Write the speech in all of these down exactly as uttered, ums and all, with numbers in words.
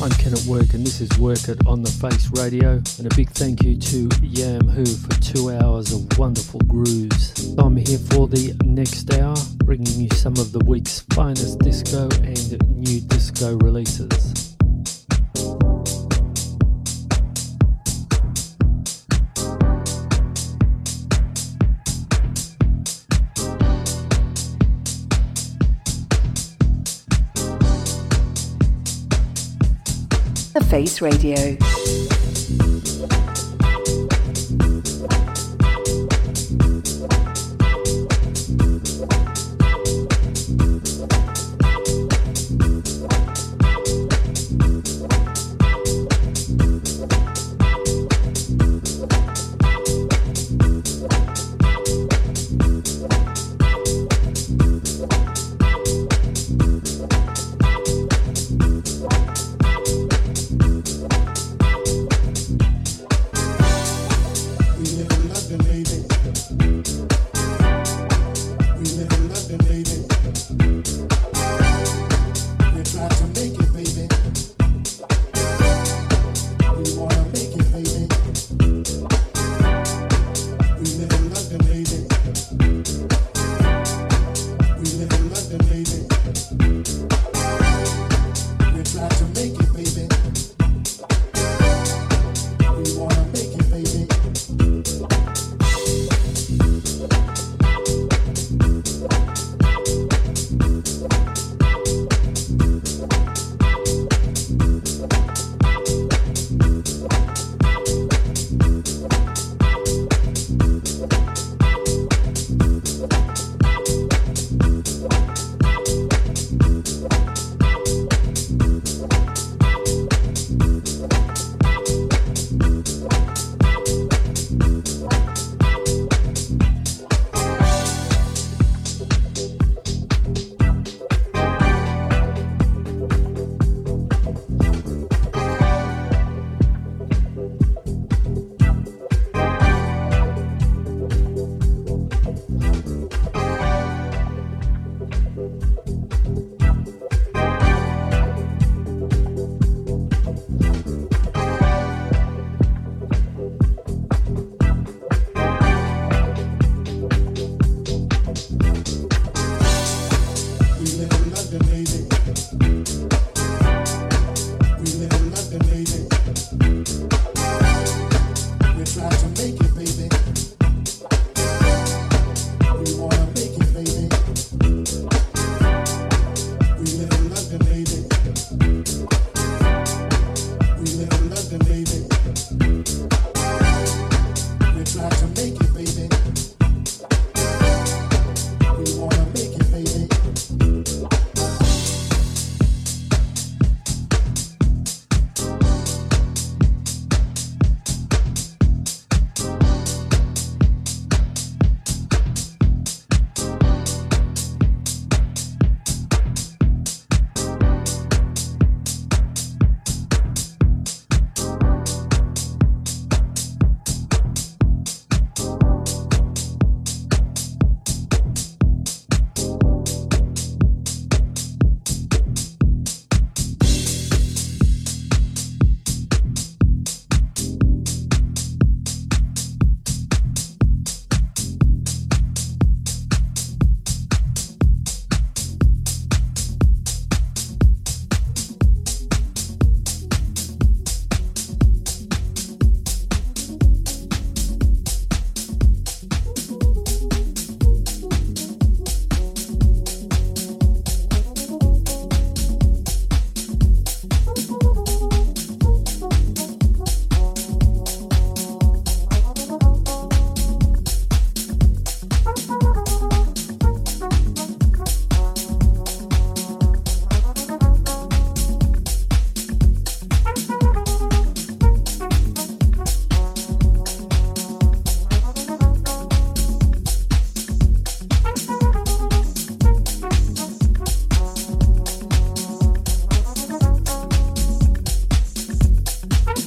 I'm Ken at Work, and this is Work It On The Face Radio, and a big thank you to Yam Yamhoo for two hours of wonderful grooves. I'm here for the next hour, bringing you some of the week's finest disco and new disco releases. Face Radio.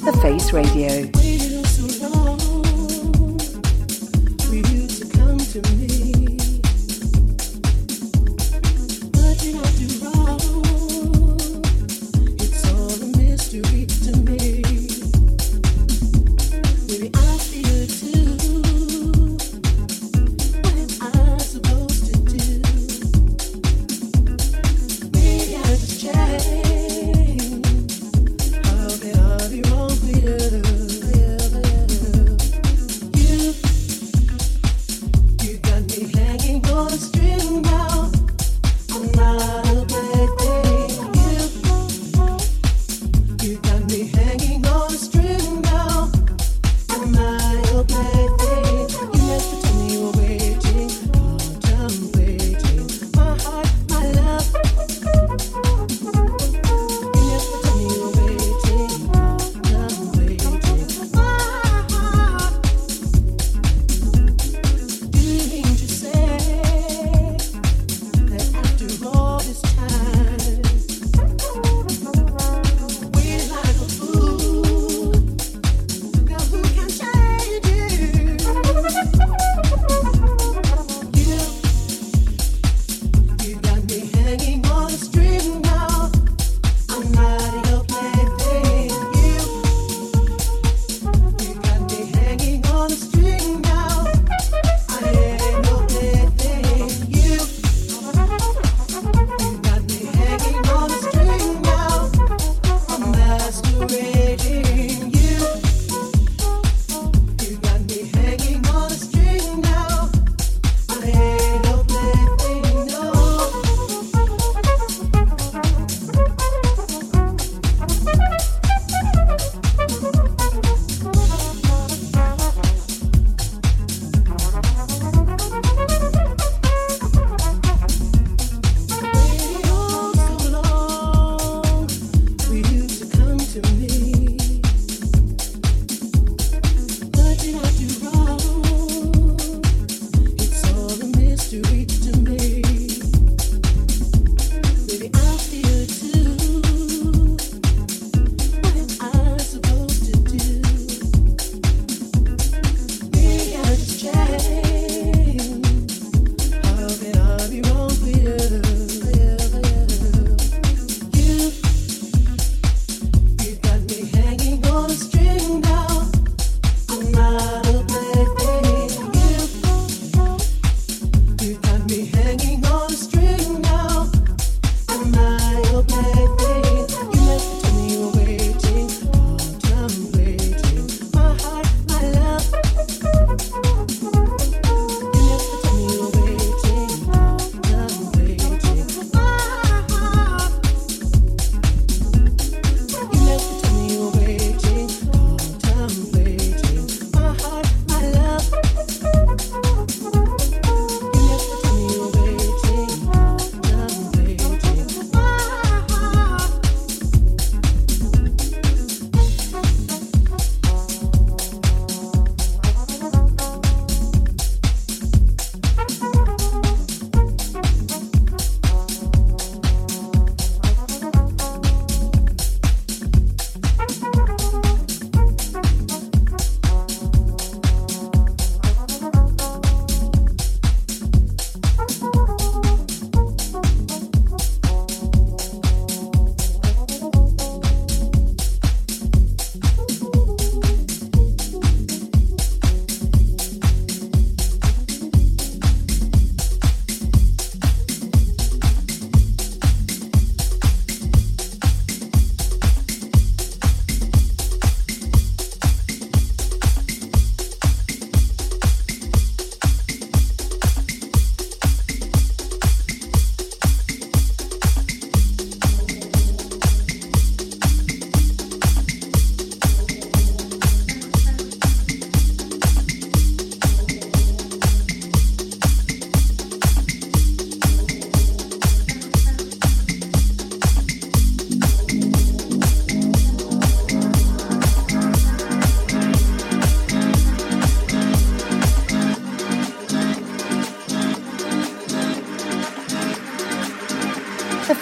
The Face Radio.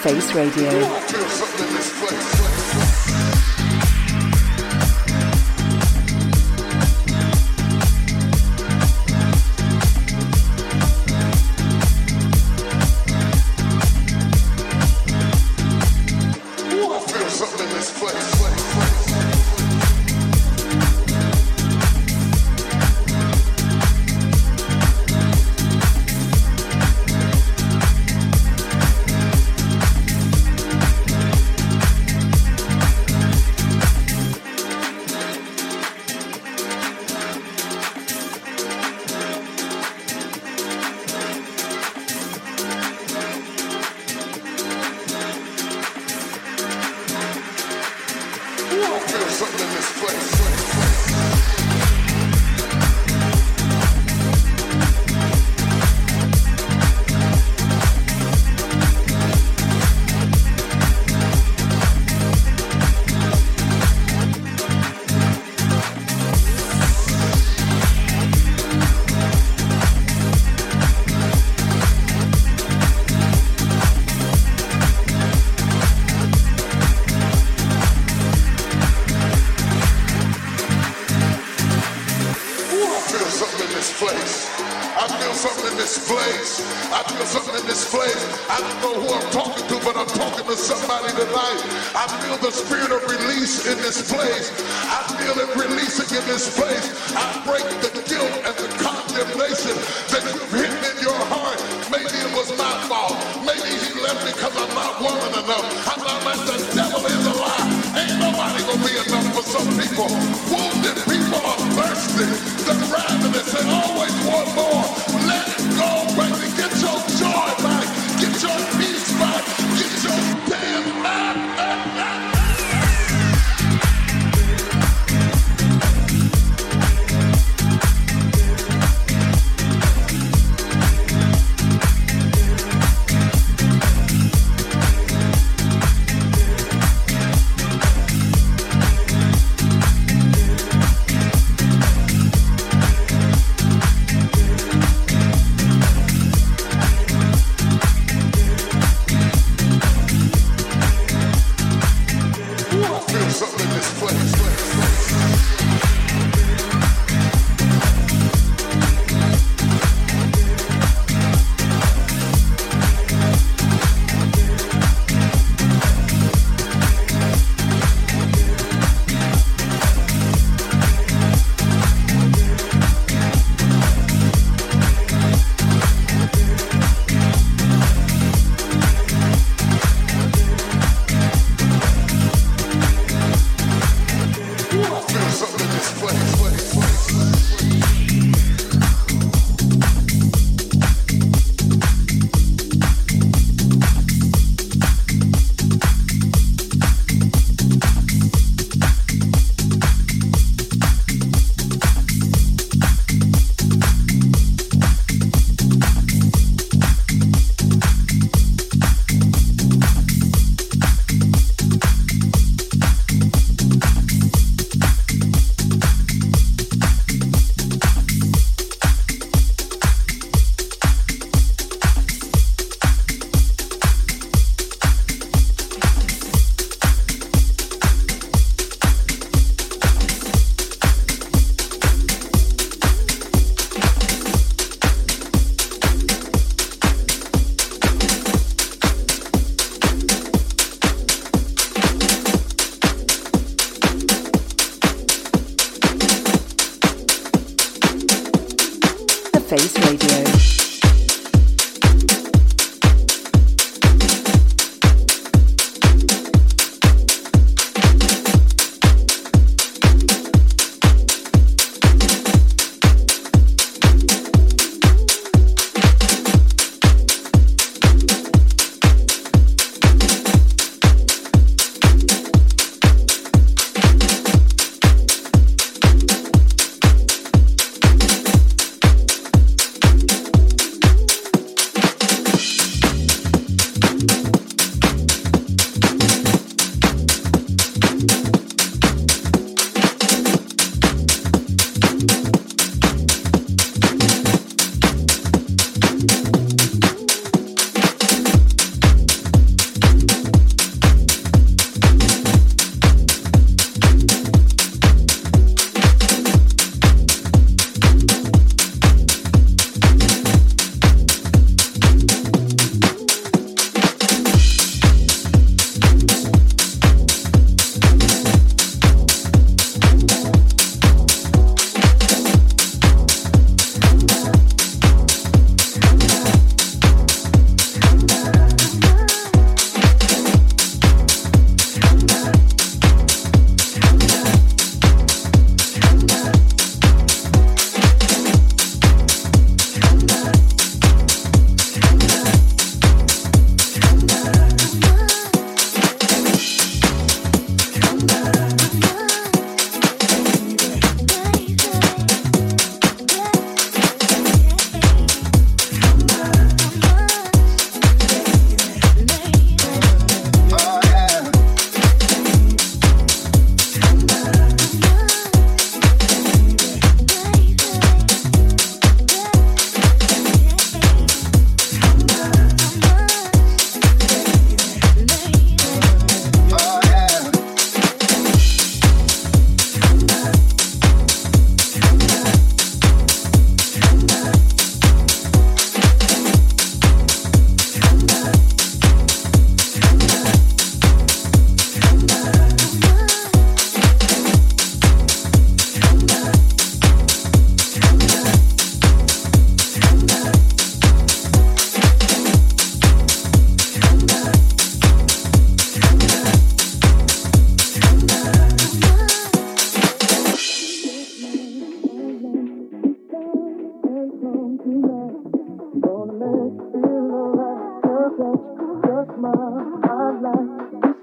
Face Radio.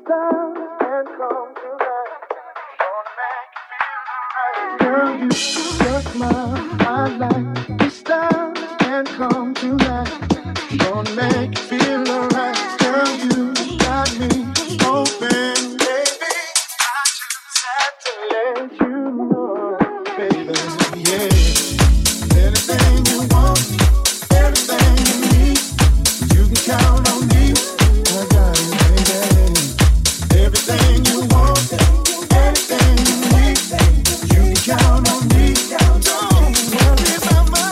down and come to life. Don't make me right. Girl, you just love my life. This down and come to life. Don't make me feel alright. Girl, you got me open, baby. I'm too sad to let you know, baby. Yeah, anything you want, everything you need, you can count on me. I got you, baby. Everything you want, everything you need, you can count on me. Don't worry about my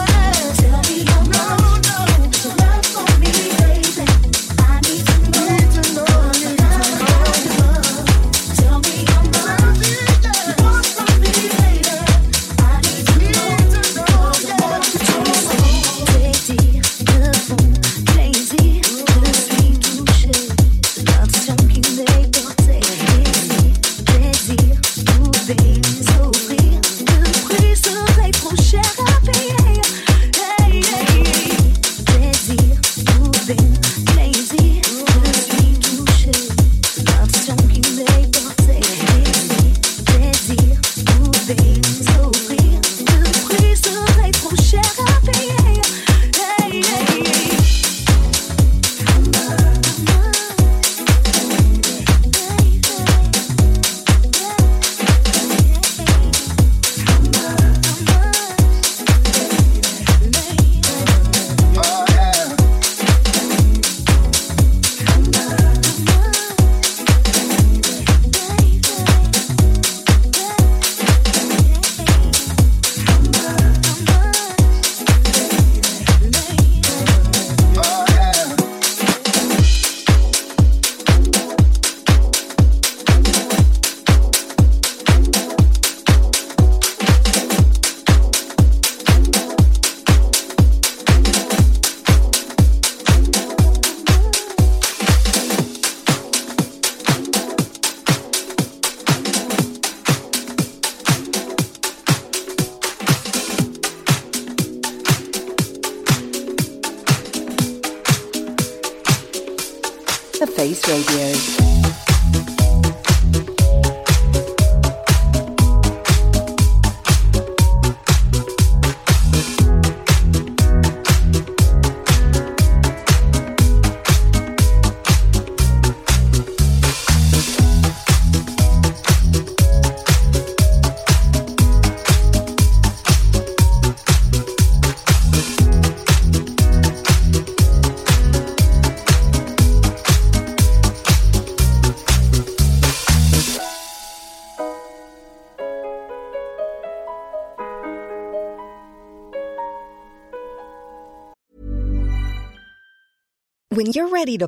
When you're ready to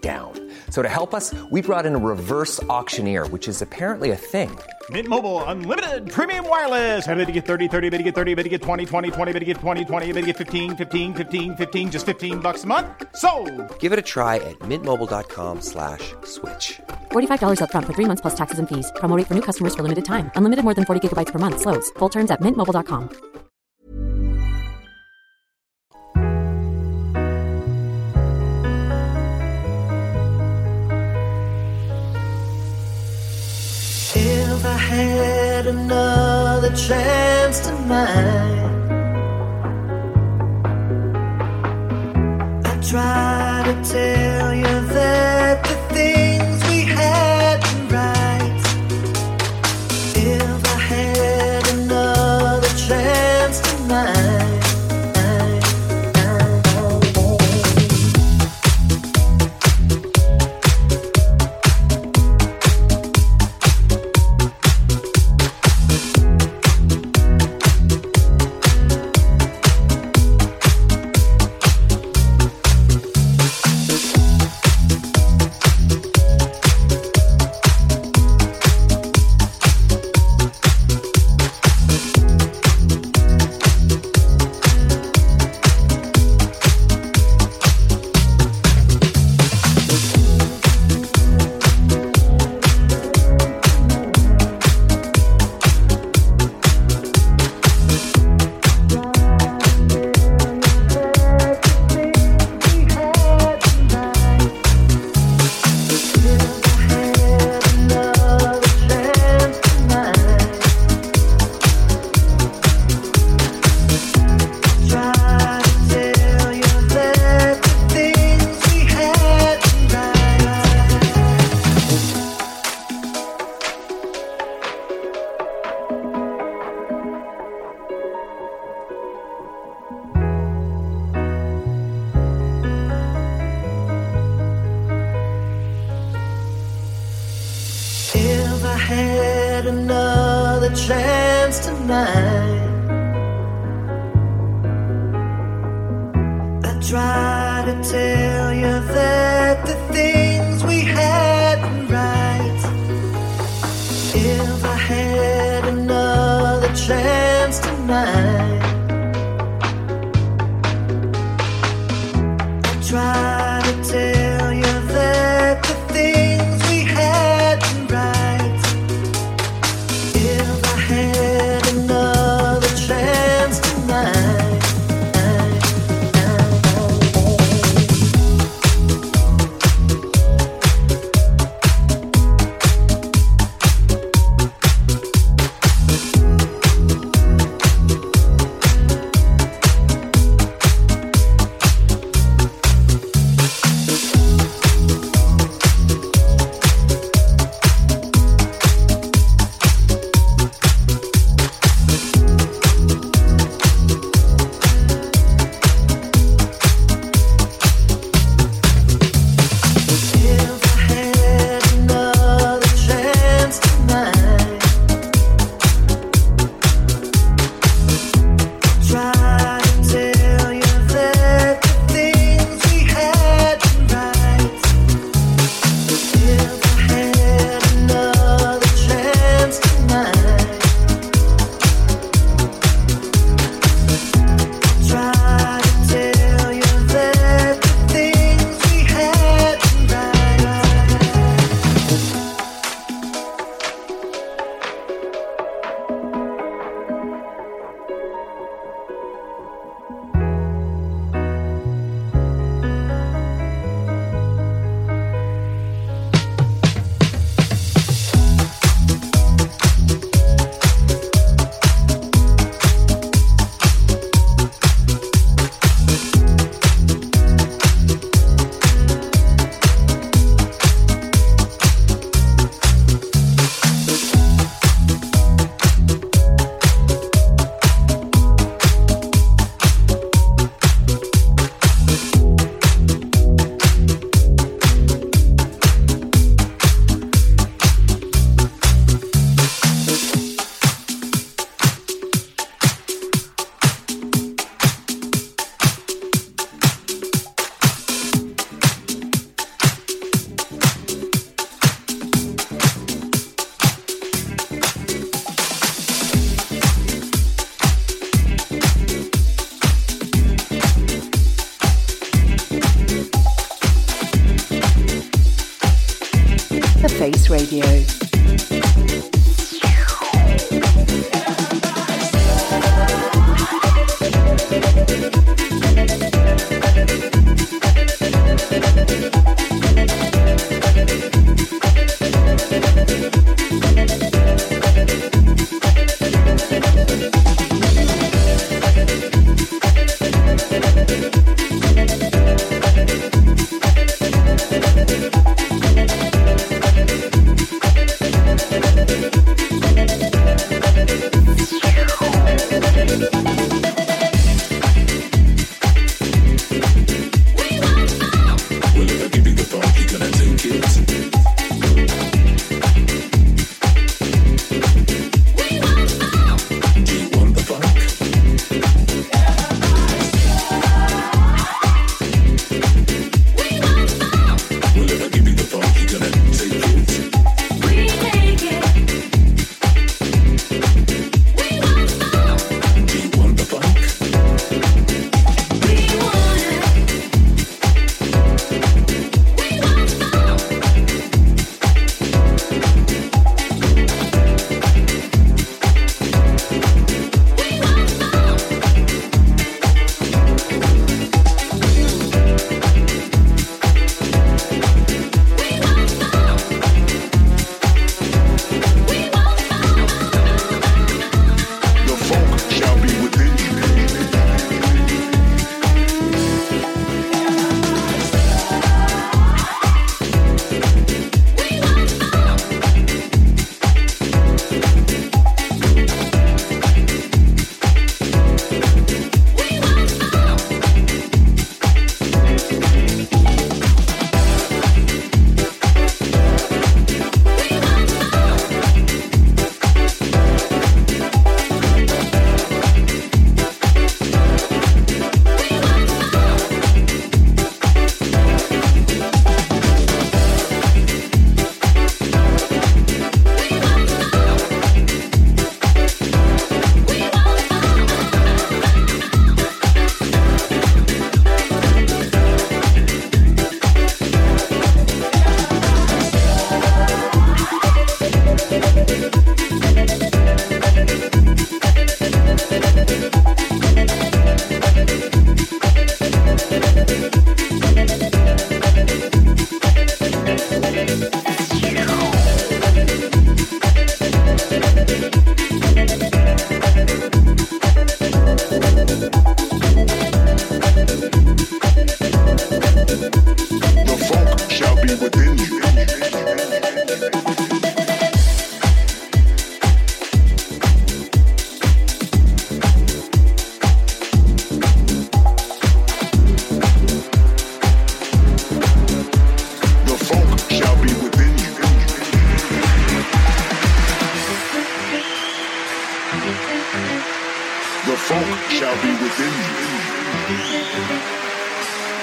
down. So to help us, we brought in a reverse auctioneer, which is apparently a thing. Mint Mobile Unlimited Premium Wireless. How to get thirty, thirty, how to get thirty, how to get twenty, twenty, twenty, how to get twenty, twenty, how to get fifteen, fifteen, fifteen, fifteen, just fifteen bucks a month? Sold! Give it a try at mintmobile.com slash switch. forty-five dollars up front for three months plus taxes and fees. Promo rate for new customers for limited time. Unlimited more than forty gigabytes per month. Slows full terms at mint mobile dot com. If I had another chance tonight, I'd try to tell you that the things we had were right. If I had another chance tonight. chance tonight. I try to tell you that the things we had were right. If I had another chance tonight, I try to tell you that the things we had were right. If I had another chance tonight.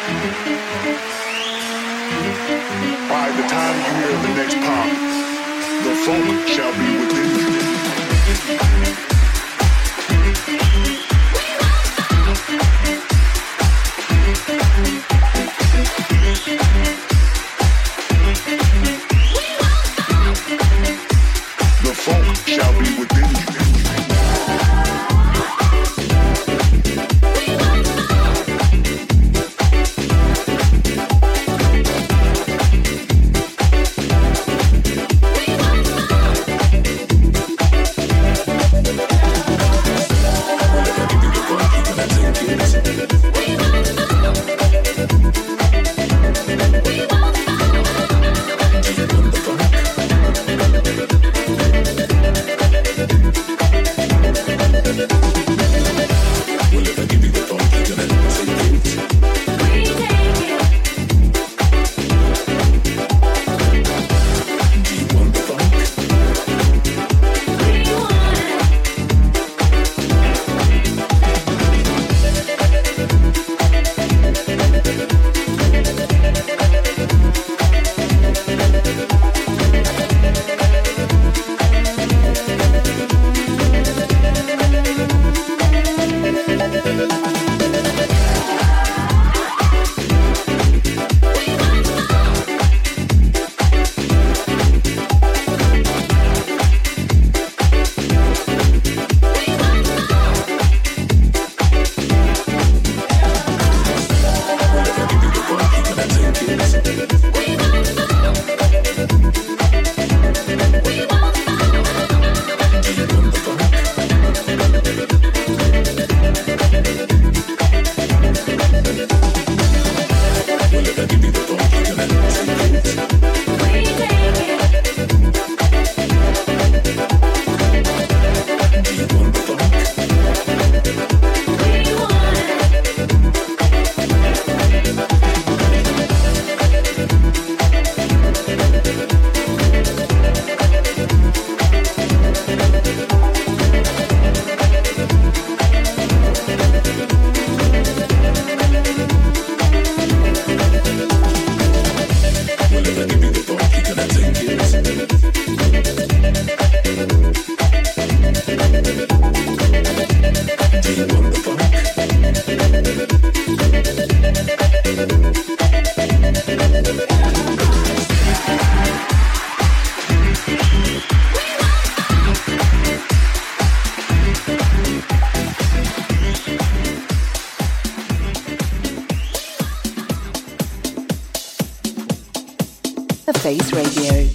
By the time you hear the next pop, the funk shall be within you. The funk shall be within you. Face Radio.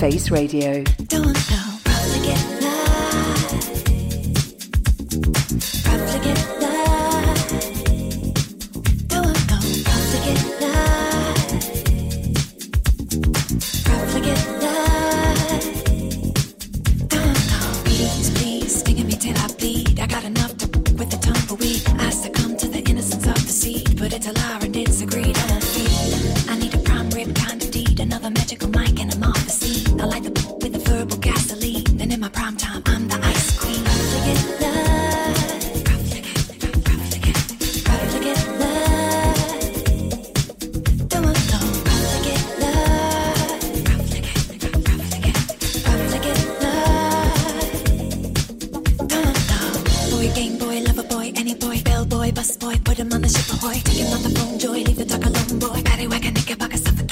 Face Radio. Don't know. Probably get light. Probably get light. Don't know. Probably get light. Probably get light. Don't know. Please, please, stick at me till I bleed. I got enough to with the tongue for weed. I succumb to the innocence of the seed, but it's a lie and it's agreed. I don't feel. I need a prime rib kind of deed, another magical mic and I'm off the scene. I like the p- with the verbal gasoline, and in my prime time, I'm the ice queen. Probably get love, probably get, probably get, probably get love. Don't want no, probably get love, probably get, probably get, probably get love. Don't want no, boy, game boy, lover boy, any boy, bell boy, bus boy, put him on the ship ahoy, take him on the phone, joy, leave the dark alone, boy, paddy wagon, knickerbocker, suffocate.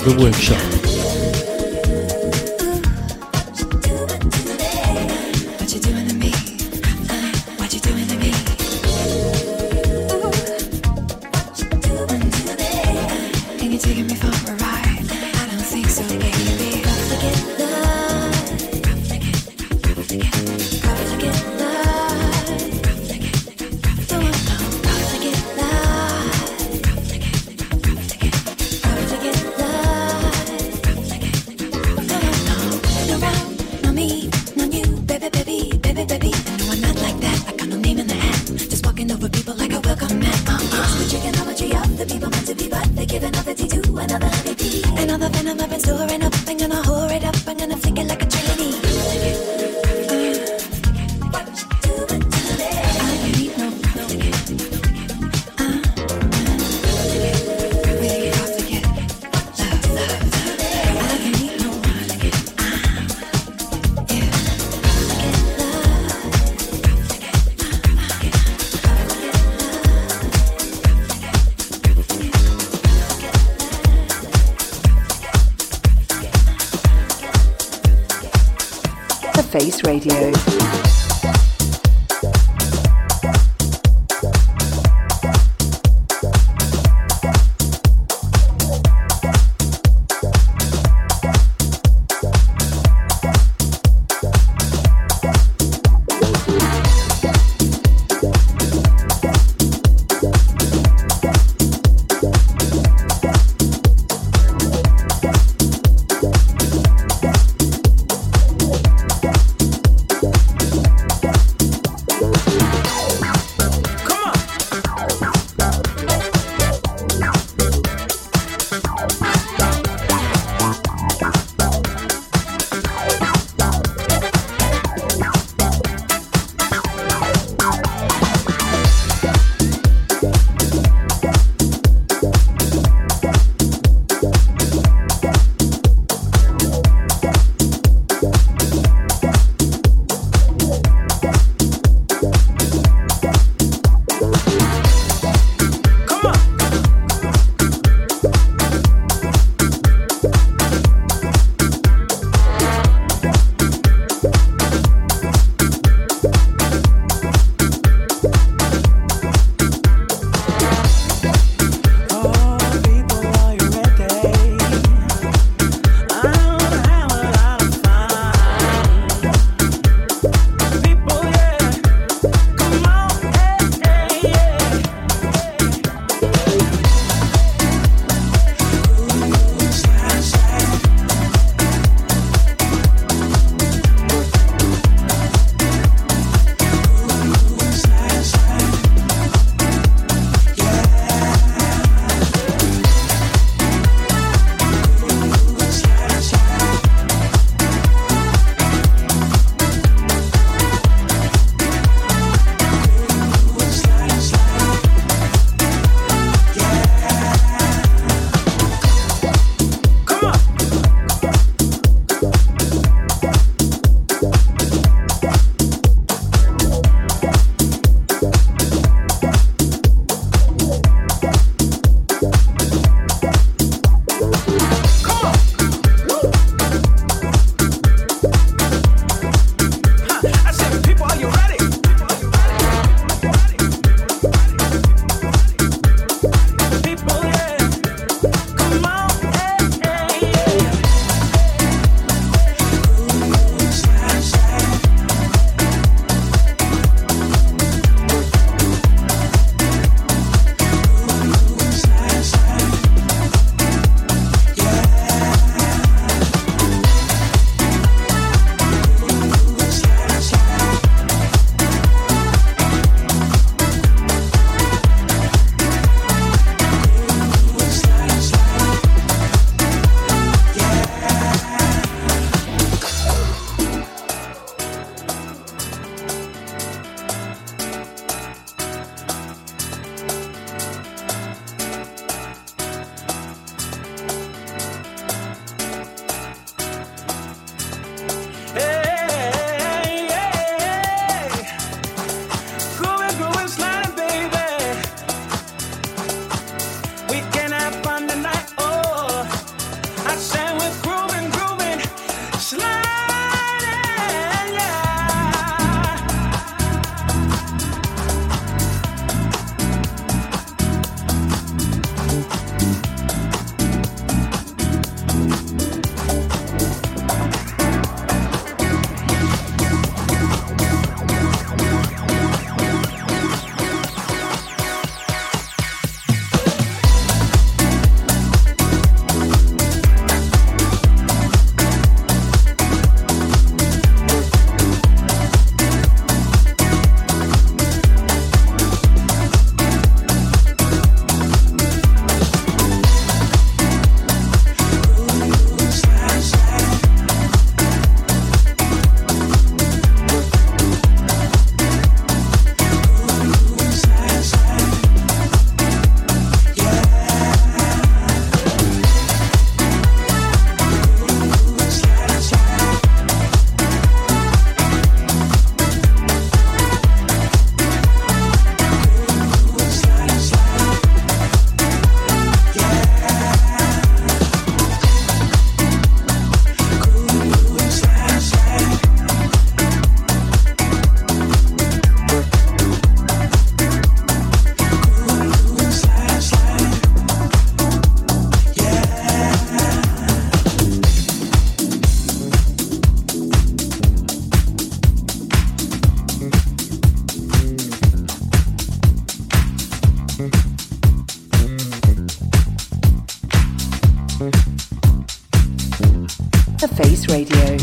The workshop. Face Radio. The Face Radio.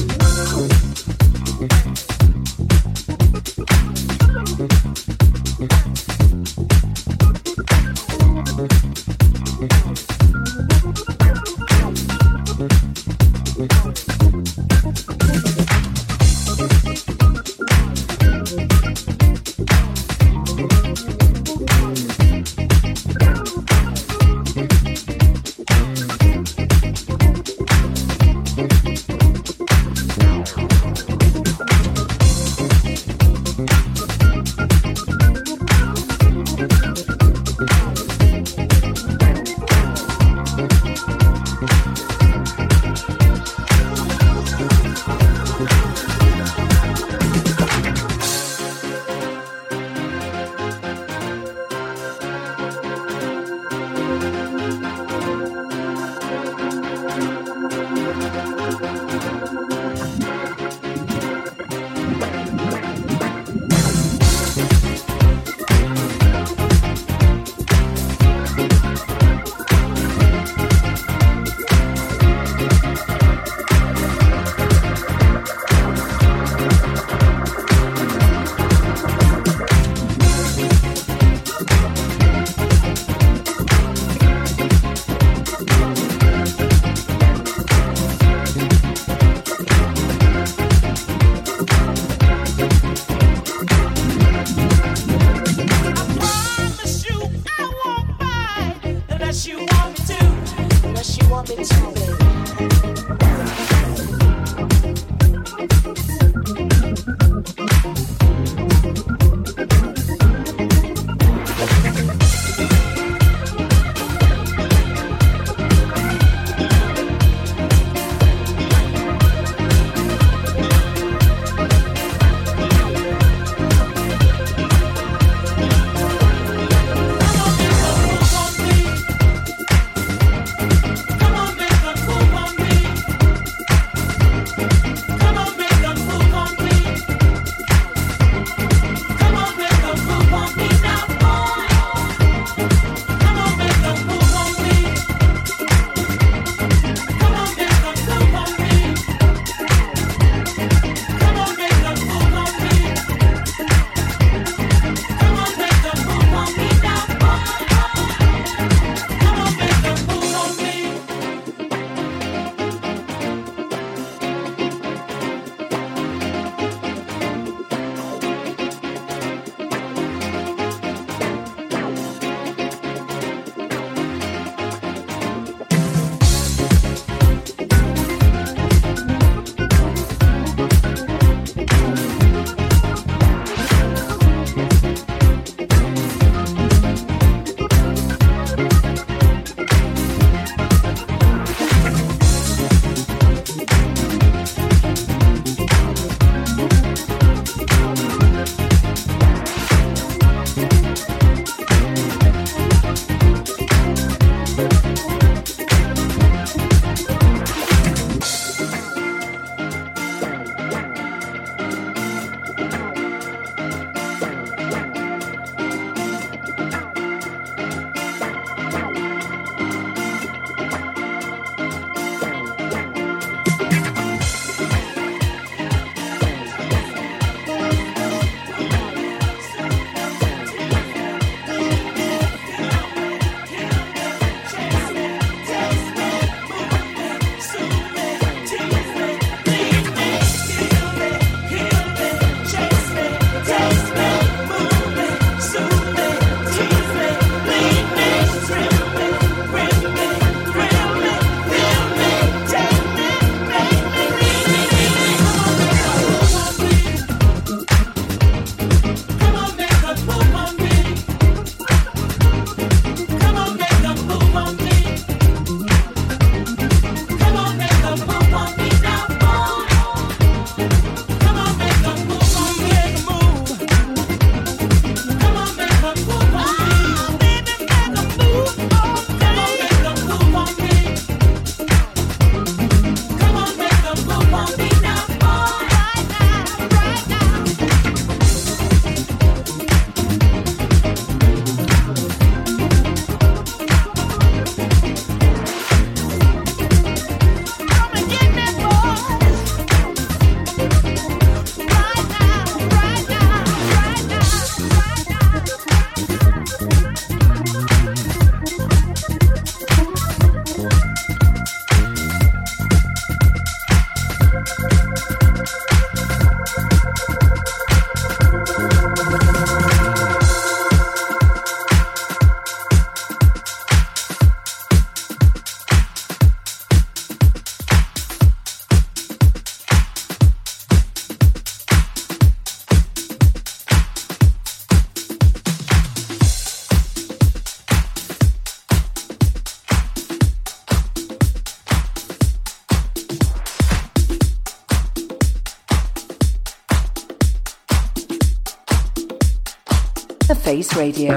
Face Radio.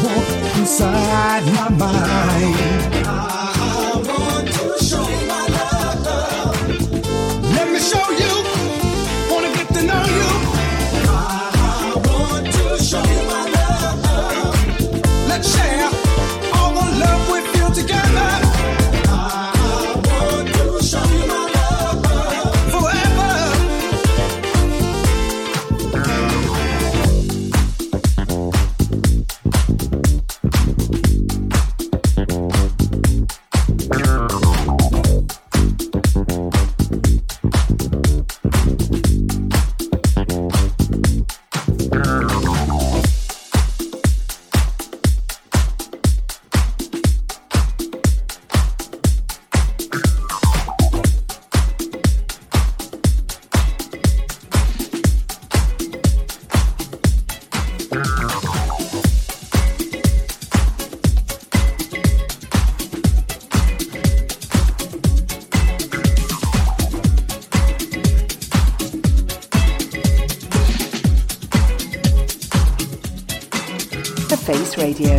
hole inside my mind. I want to show my love, girl. Let me show you. Wanna get to know you. I want to show my love, girl. Let's share all the love we feel together. I want to show you my love, girl. Radio.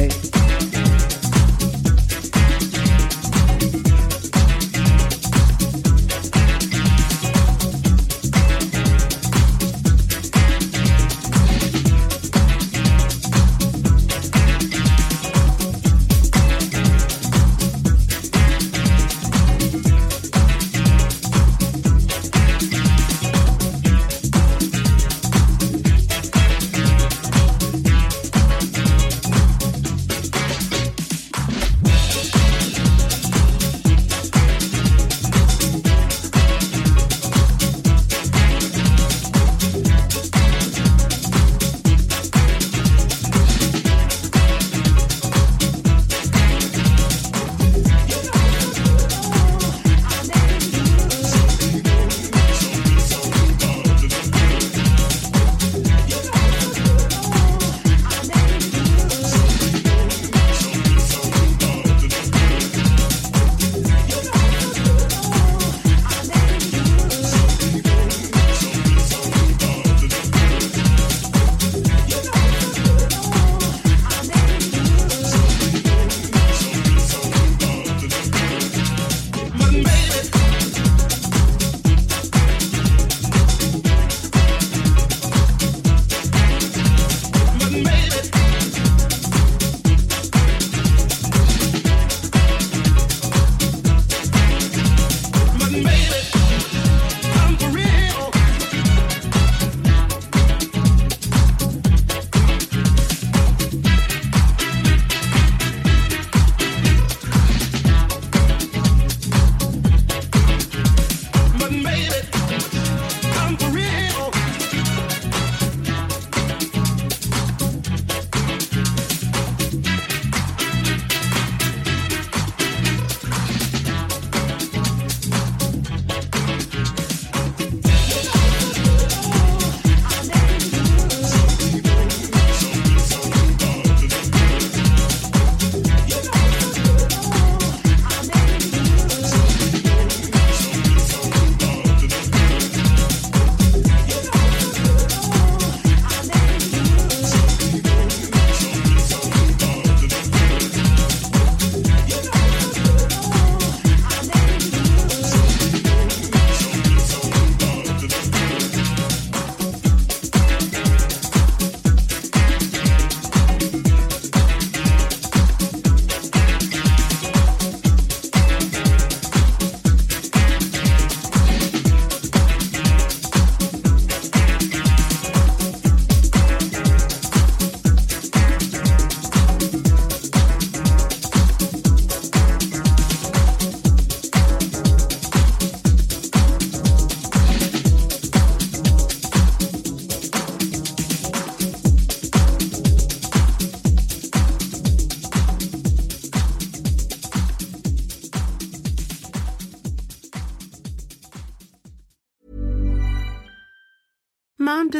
Mom